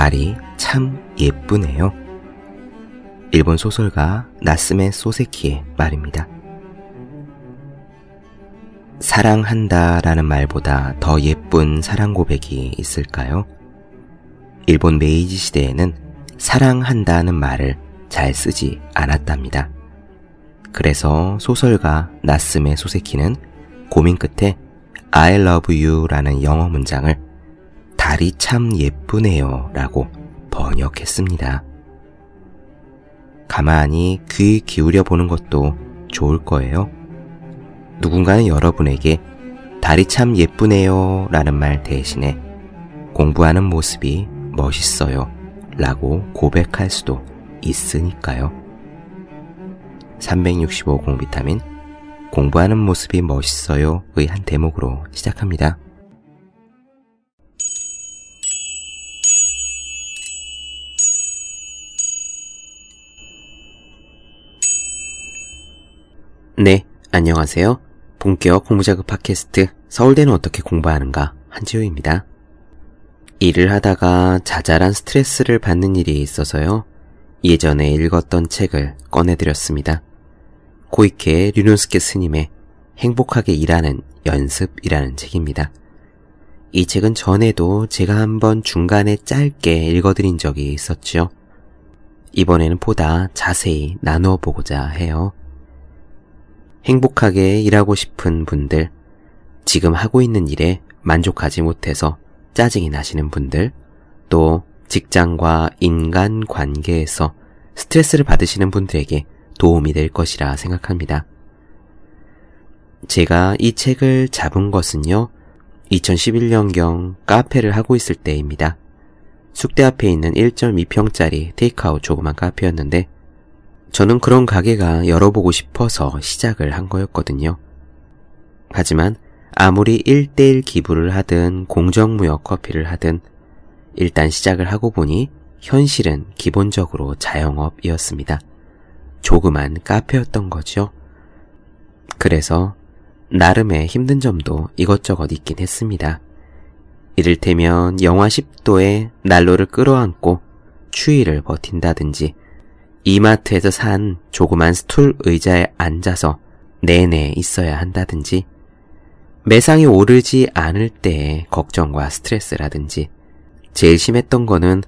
달이 참 예쁘네요. 일본 소설가 나스메 소세키의 말입니다. 사랑한다 라는 말보다 더 예쁜 사랑 고백이 있을까요? 일본 메이지 시대에는 사랑한다는 말을 잘 쓰지 않았답니다. 그래서 소설가 나스메 소세키는 고민 끝에 I love you 라는 영어 문장을 달이 참 예쁘네요 라고 번역했습니다. 가만히 귀 기울여 보는 것도 좋을 거예요. 누군가는 여러분에게 달이 참 예쁘네요 라는 말 대신에 공부하는 모습이 멋있어요 라고 고백할 수도 있으니까요. 365 공부 비타민 공부하는 모습이 멋있어요의 한 대목으로 시작합니다. 네, 안녕하세요. 본격 공부자극 팟캐스트 서울대는 어떻게 공부하는가 한지호입니다. 일을 하다가 자잘한 스트레스를 받는 일이 있어서요. 예전에 읽었던 책을 꺼내드렸습니다. 코이케 류노스케 스님의 행복하게 일하는 연습이라는 책입니다. 이 책은 전에도 제가 한번 중간에 짧게 읽어드린 적이 있었죠. 이번에는 보다 자세히 나누어 보고자 해요. 행복하게 일하고 싶은 분들, 지금 하고 있는 일에 만족하지 못해서 짜증이 나시는 분들, 또 직장과 인간관계에서 스트레스를 받으시는 분들에게 도움이 될 것이라 생각합니다. 제가 이 책을 잡은 것은요, 2011년경 카페를 하고 있을 때입니다. 숙대 앞에 있는 1.2평짜리 테이크아웃 조그만 카페였는데 저는 그런 가게가 열어보고 싶어서 시작을 한 거였거든요. 하지만 아무리 1:1 기부를 하든 공정무역 커피를 하든 일단 시작을 하고 보니 현실은 기본적으로 자영업이었습니다. 조그만 카페였던 거죠. 그래서 나름의 힘든 점도 이것저것 있긴 했습니다. 이를테면 영하 10도에 난로를 끌어안고 추위를 버틴다든지 이마트에서 산 조그만 스툴 의자에 앉아서 내내 있어야 한다든지 매상이 오르지 않을 때의 걱정과 스트레스라든지 제일 심했던 거는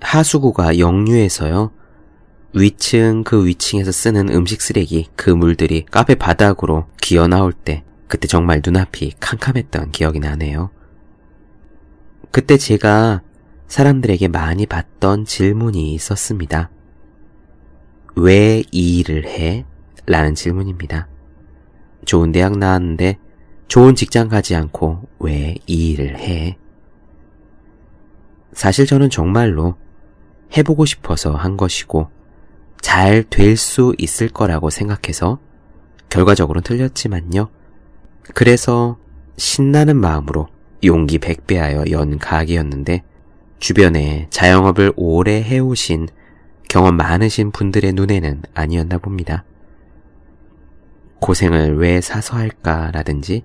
하수구가 역류해서요. 위층 그 위층에서 쓰는 음식 쓰레기 그 물들이 카페 바닥으로 기어나올 때 그때 정말 눈앞이 캄캄했던 기억이 나네요. 그때 제가 사람들에게 많이 받던 질문이 있었습니다. 왜 이 일을 해? 라는 질문입니다. 좋은 대학 나왔는데 좋은 직장 가지 않고 왜 이 일을 해? 사실 저는 정말로 해보고 싶어서 한 것이고 잘 될 수 있을 거라고 생각해서 결과적으로는 틀렸지만요. 그래서 신나는 마음으로 용기 100배하여 연 가게였는데 주변에 자영업을 오래 해오신 경험 많으신 분들의 눈에는 아니었나 봅니다. 고생을 왜 사서 할까라든지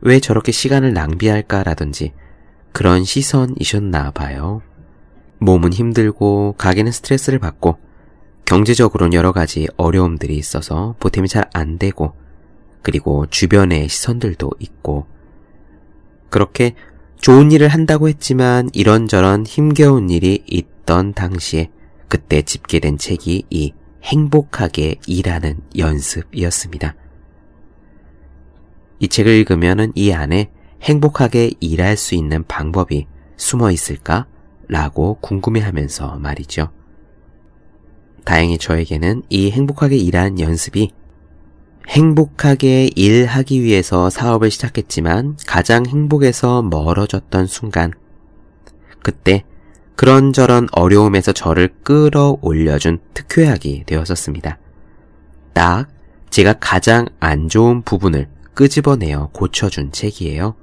왜 저렇게 시간을 낭비할까라든지 그런 시선이셨나 봐요. 몸은 힘들고 가게는 스트레스를 받고 경제적으로는 여러 가지 어려움들이 있어서 보탬이 잘 안 되고 그리고 주변의 시선들도 있고 그렇게 좋은 일을 한다고 했지만 이런저런 힘겨운 일이 있던 당시에 그때 집계된 책이 이 행복하게 일하는 연습이었습니다. 이 책을 읽으면 이 안에 행복하게 일할 수 있는 방법이 숨어 있을까? 라고 궁금해하면서 말이죠. 다행히 저에게는 이 행복하게 일하는 연습이 행복하게 일하기 위해서 사업을 시작했지만 가장 행복에서 멀어졌던 순간 그때 그런저런 어려움에서 저를 끌어올려준 특효약이 되었었습니다. 딱 제가 가장 안 좋은 부분을 끄집어내어 고쳐준 책이에요.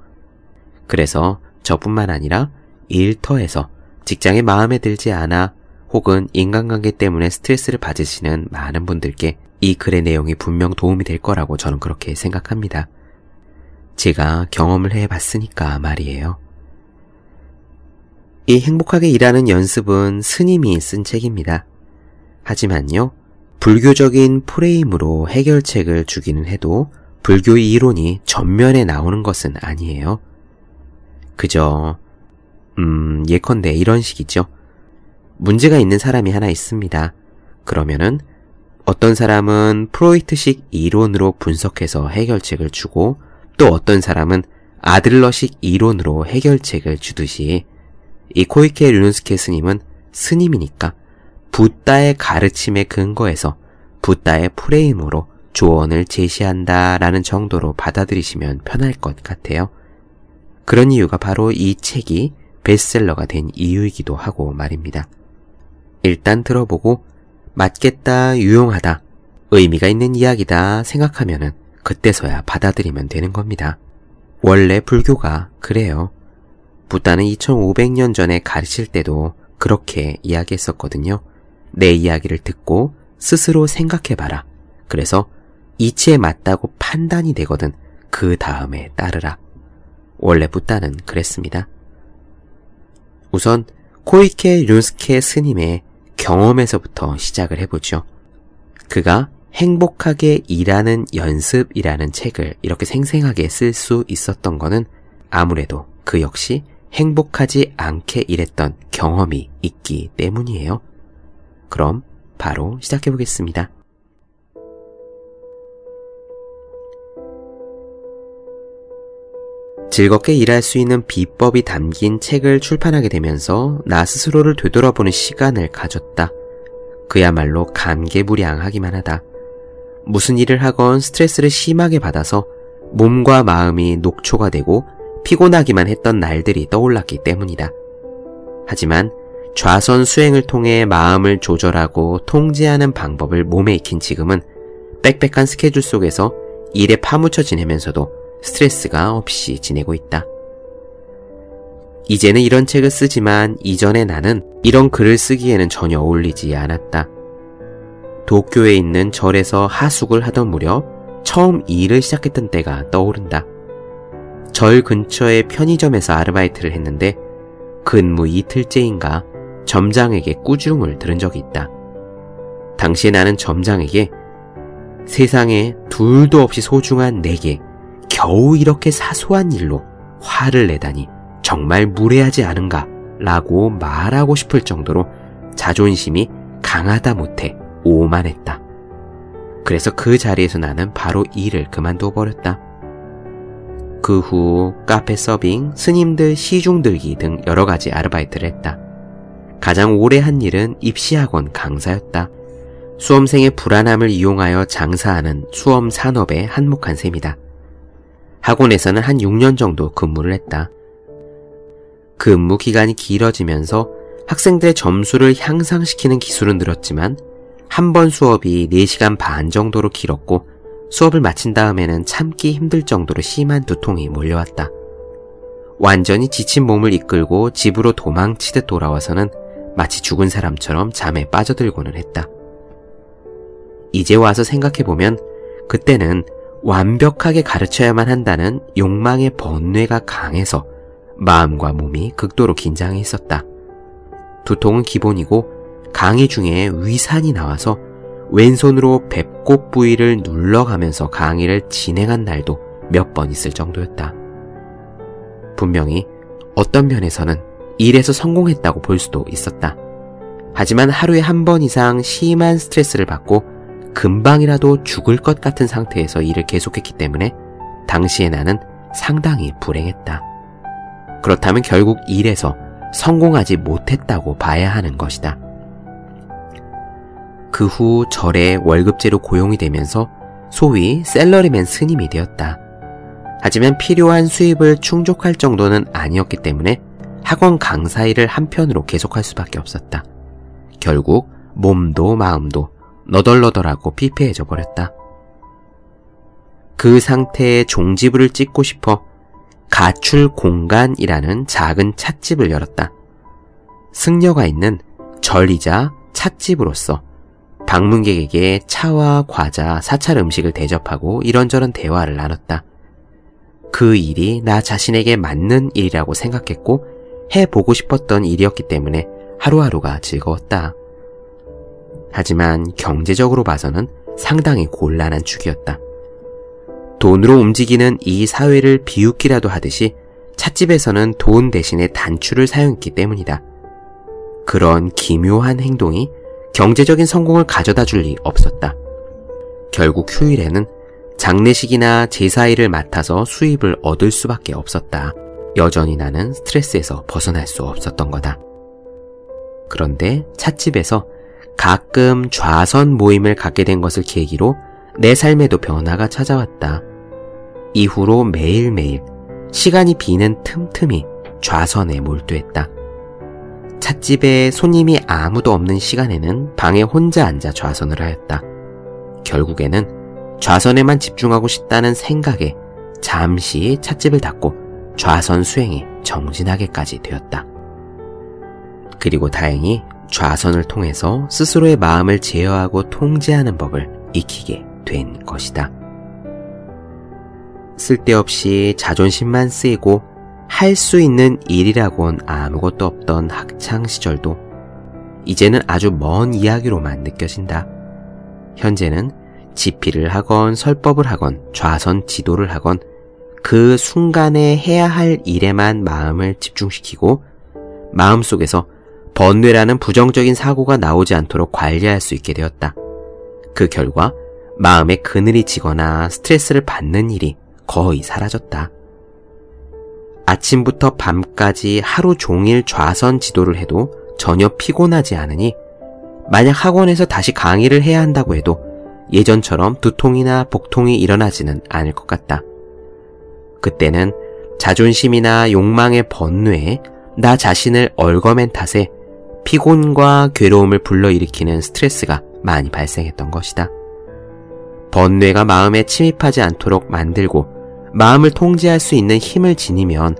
그래서 저뿐만 아니라 일터에서 직장에 마음에 들지 않아 혹은 인간관계 때문에 스트레스를 받으시는 많은 분들께 이 글의 내용이 분명 도움이 될 거라고 저는 그렇게 생각합니다. 제가 경험을 해봤으니까 말이에요. 이 행복하게 일하는 연습은 스님이 쓴 책입니다. 하지만요, 불교적인 프레임으로 해결책을 주기는 해도 불교의 이론이 전면에 나오는 것은 아니에요. 그저 예컨대 이런 식이죠. 문제가 있는 사람이 하나 있습니다. 그러면은 어떤 사람은 프로이트식 이론으로 분석해서 해결책을 주고 또 어떤 사람은 아들러식 이론으로 해결책을 주듯이 이 코이케 류노스케 스님은 스님이니까 부다의 가르침에 근거해서 부다의 프레임으로 조언을 제시한다라는 정도로 받아들이시면 편할 것 같아요. 그런 이유가 바로 이 책이 베스트셀러가 된 이유이기도 하고 말입니다. 일단 들어보고 맞겠다, 유용하다, 의미가 있는 이야기다 생각하면은 그때서야 받아들이면 되는 겁니다. 원래 불교가 그래요. 부다는 2500년 전에 가르칠 때도 그렇게 이야기했었거든요. 내 이야기를 듣고 스스로 생각해봐라. 그래서 이치에 맞다고 판단이 되거든 그 다음에 따르라. 원래 부다는 그랬습니다. 우선 코이케 류노스케 스님의 경험에서부터 시작을 해보죠. 그가 행복하게 일하는 연습이라는 책을 이렇게 생생하게 쓸 수 있었던 거는 아무래도 그 역시 행복하지 않게 일했던 경험이 있기 때문이에요. 그럼 바로 시작해보겠습니다. 즐겁게 일할 수 있는 비법이 담긴 책을 출판하게 되면서 나 스스로를 되돌아보는 시간을 가졌다. 그야말로 감개무량하기만 하다. 무슨 일을 하건 스트레스를 심하게 받아서 몸과 마음이 녹초가 되고 피곤하기만 했던 날들이 떠올랐기 때문이다. 하지만 좌선 수행을 통해 마음을 조절하고 통제하는 방법을 몸에 익힌 지금은 빽빽한 스케줄 속에서 일에 파묻혀 지내면서도 스트레스가 없이 지내고 있다. 이제는 이런 책을 쓰지만 이전의 나는 이런 글을 쓰기에는 전혀 어울리지 않았다. 도쿄에 있는 절에서 하숙을 하던 무렵 처음 일을 시작했던 때가 떠오른다. 절 근처의 편의점에서 아르바이트를 했는데 근무 이틀째인가 점장에게 꾸중을 들은 적이 있다. 당시에 나는 점장에게 세상에 둘도 없이 소중한 내게 겨우 이렇게 사소한 일로 화를 내다니 정말 무례하지 않은가 라고 말하고 싶을 정도로 자존심이 강하다 못해 오만했다. 그래서 그 자리에서 나는 바로 일을 그만둬 버렸다. 그 후 카페 서빙, 스님들 시중들기 등 여러가지 아르바이트를 했다. 가장 오래 한 일은 입시학원 강사였다. 수험생의 불안함을 이용하여 장사하는 수험산업에 한몫한 셈이다. 학원에서는 한 6년 정도 근무를 했다. 근무 기간이 길어지면서 학생들의 점수를 향상시키는 기술은 늘었지만 한 번 수업이 4시간 반 정도로 길었고 수업을 마친 다음에는 참기 힘들 정도로 심한 두통이 몰려왔다. 완전히 지친 몸을 이끌고 집으로 도망치듯 돌아와서는 마치 죽은 사람처럼 잠에 빠져들고는 했다. 이제 와서 생각해보면 그때는 완벽하게 가르쳐야만 한다는 욕망의 번뇌가 강해서 마음과 몸이 극도로 긴장해 있었다. 두통은 기본이고 강의 중에 위산이 나와서 왼손으로 배꼽 부위를 눌러가면서 강의를 진행한 날도 몇 번 있을 정도였다. 분명히 어떤 면에서는 일에서 성공했다고 볼 수도 있었다. 하지만 하루에 한 번 이상 심한 스트레스를 받고 금방이라도 죽을 것 같은 상태에서 일을 계속했기 때문에 당시의 나는 상당히 불행했다. 그렇다면 결국 일에서 성공하지 못했다고 봐야 하는 것이다. 그 후 절에 월급제로 고용이 되면서 소위 샐러리맨 스님이 되었다. 하지만 필요한 수입을 충족할 정도는 아니었기 때문에 학원 강사 일을 한편으로 계속할 수밖에 없었다. 결국 몸도 마음도 너덜너덜하고 피폐해져 버렸다. 그 상태에 종지부를 찍고 싶어 가출 공간이라는 작은 찻집을 열었다. 승려가 있는 절이자 찻집으로서 방문객에게 차와 과자, 사찰 음식을 대접하고 이런저런 대화를 나눴다. 그 일이 나 자신에게 맞는 일이라고 생각했고 해보고 싶었던 일이었기 때문에 하루하루가 즐거웠다. 하지만 경제적으로 봐서는 상당히 곤란한 축이었다. 돈으로 움직이는 이 사회를 비웃기라도 하듯이 찻집에서는 돈 대신에 단추를 사용했기 때문이다. 그런 기묘한 행동이 경제적인 성공을 가져다 줄 리 없었다. 결국 휴일에는 장례식이나 제사일을 맡아서 수입을 얻을 수밖에 없었다. 여전히 나는 스트레스에서 벗어날 수 없었던 거다. 그런데 찻집에서 가끔 좌선 모임을 갖게 된 것을 계기로 내 삶에도 변화가 찾아왔다. 이후로 매일매일 시간이 비는 틈틈이 좌선에 몰두했다. 찻집에 손님이 아무도 없는 시간에는 방에 혼자 앉아 좌선을 하였다. 결국에는 좌선에만 집중하고 싶다는 생각에 잠시 찻집을 닫고 좌선 수행에 정진하게까지 되었다. 그리고 다행히 좌선을 통해서 스스로의 마음을 제어하고 통제하는 법을 익히게 된 것이다. 쓸데없이 자존심만 쓰이고 할 수 있는 일이라곤 아무것도 없던 학창시절도 이제는 아주 먼 이야기로만 느껴진다. 현재는 지필을 하건 설법을 하건 좌선 지도를 하건 그 순간에 해야 할 일에만 마음을 집중시키고 마음속에서 번뇌라는 부정적인 사고가 나오지 않도록 관리할 수 있게 되었다. 그 결과 마음에 그늘이 지거나 스트레스를 받는 일이 거의 사라졌다. 아침부터 밤까지 하루 종일 좌선 지도를 해도 전혀 피곤하지 않으니 만약 학원에서 다시 강의를 해야 한다고 해도 예전처럼 두통이나 복통이 일어나지는 않을 것 같다. 그때는 자존심이나 욕망의 번뇌에 나 자신을 얽어맨 탓에 피곤과 괴로움을 불러일으키는 스트레스가 많이 발생했던 것이다. 번뇌가 마음에 침입하지 않도록 만들고 마음을 통제할 수 있는 힘을 지니면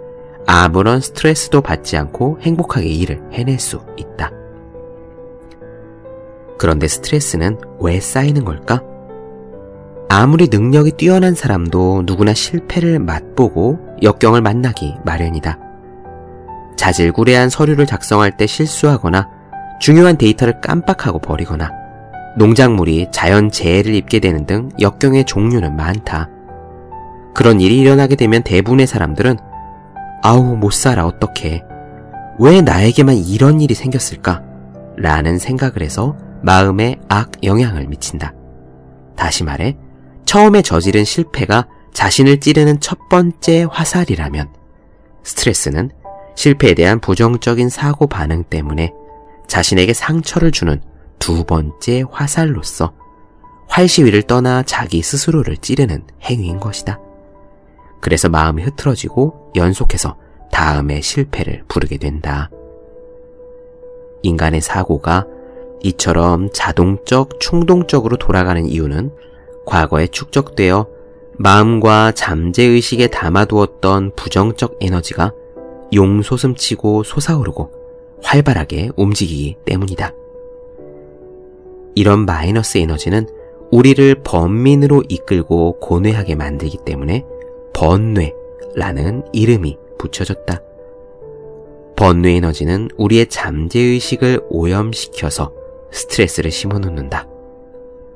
아무런 스트레스도 받지 않고 행복하게 일을 해낼 수 있다. 그런데 스트레스는 왜 쌓이는 걸까? 아무리 능력이 뛰어난 사람도 누구나 실패를 맛보고 역경을 만나기 마련이다. 자질구레한 서류를 작성할 때 실수하거나 중요한 데이터를 깜빡하고 버리거나 농작물이 자연재해를 입게 되는 등 역경의 종류는 많다. 그런 일이 일어나게 되면 대부분의 사람들은 아우 못살아 어떡해 왜 나에게만 이런 일이 생겼을까 라는 생각을 해서 마음에 악영향을 미친다. 다시 말해 처음에 저지른 실패가 자신을 찌르는 첫 번째 화살이라면 스트레스는 실패에 대한 부정적인 사고 반응 때문에 자신에게 상처를 주는 두 번째 화살로서 활시위를 떠나 자기 스스로를 찌르는 행위인 것이다. 그래서 마음이 흐트러지고 연속해서 다음의 실패를 부르게 된다. 인간의 사고가 이처럼 자동적, 충동적으로 돌아가는 이유는 과거에 축적되어 마음과 잠재의식에 담아두었던 부정적 에너지가 용솟음치고 솟아오르고 활발하게 움직이기 때문이다. 이런 마이너스 에너지는 우리를 번민으로 이끌고 고뇌하게 만들기 때문에 번뇌라는 이름이 붙여졌다. 번뇌 에너지는 우리의 잠재의식을 오염시켜서 스트레스를 심어놓는다.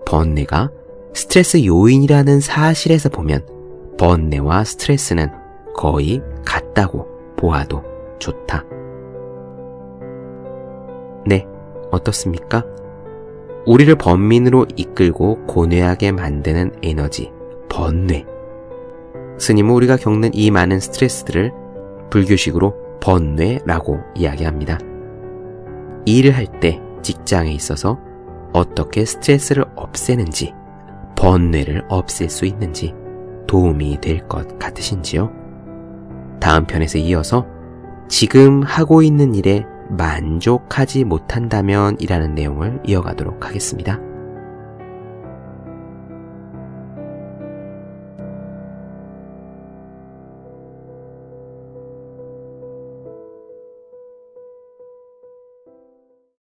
번뇌가 스트레스 요인이라는 사실에서 보면 번뇌와 스트레스는 거의 같다고 보아도 좋다. 네, 어떻습니까? 우리를 번민으로 이끌고 고뇌하게 만드는 에너지, 번뇌. 스님은 우리가 겪는 이 많은 스트레스들을 불교식으로 번뇌라고 이야기합니다. 일을 할 때 직장에 있어서 어떻게 스트레스를 없애는지, 번뇌를 없앨 수 있는지 도움이 될 것 같으신지요? 다음 편에서 이어서 지금 하고 있는 일에 만족하지 못한다면 이라는 내용을 이어가도록 하겠습니다.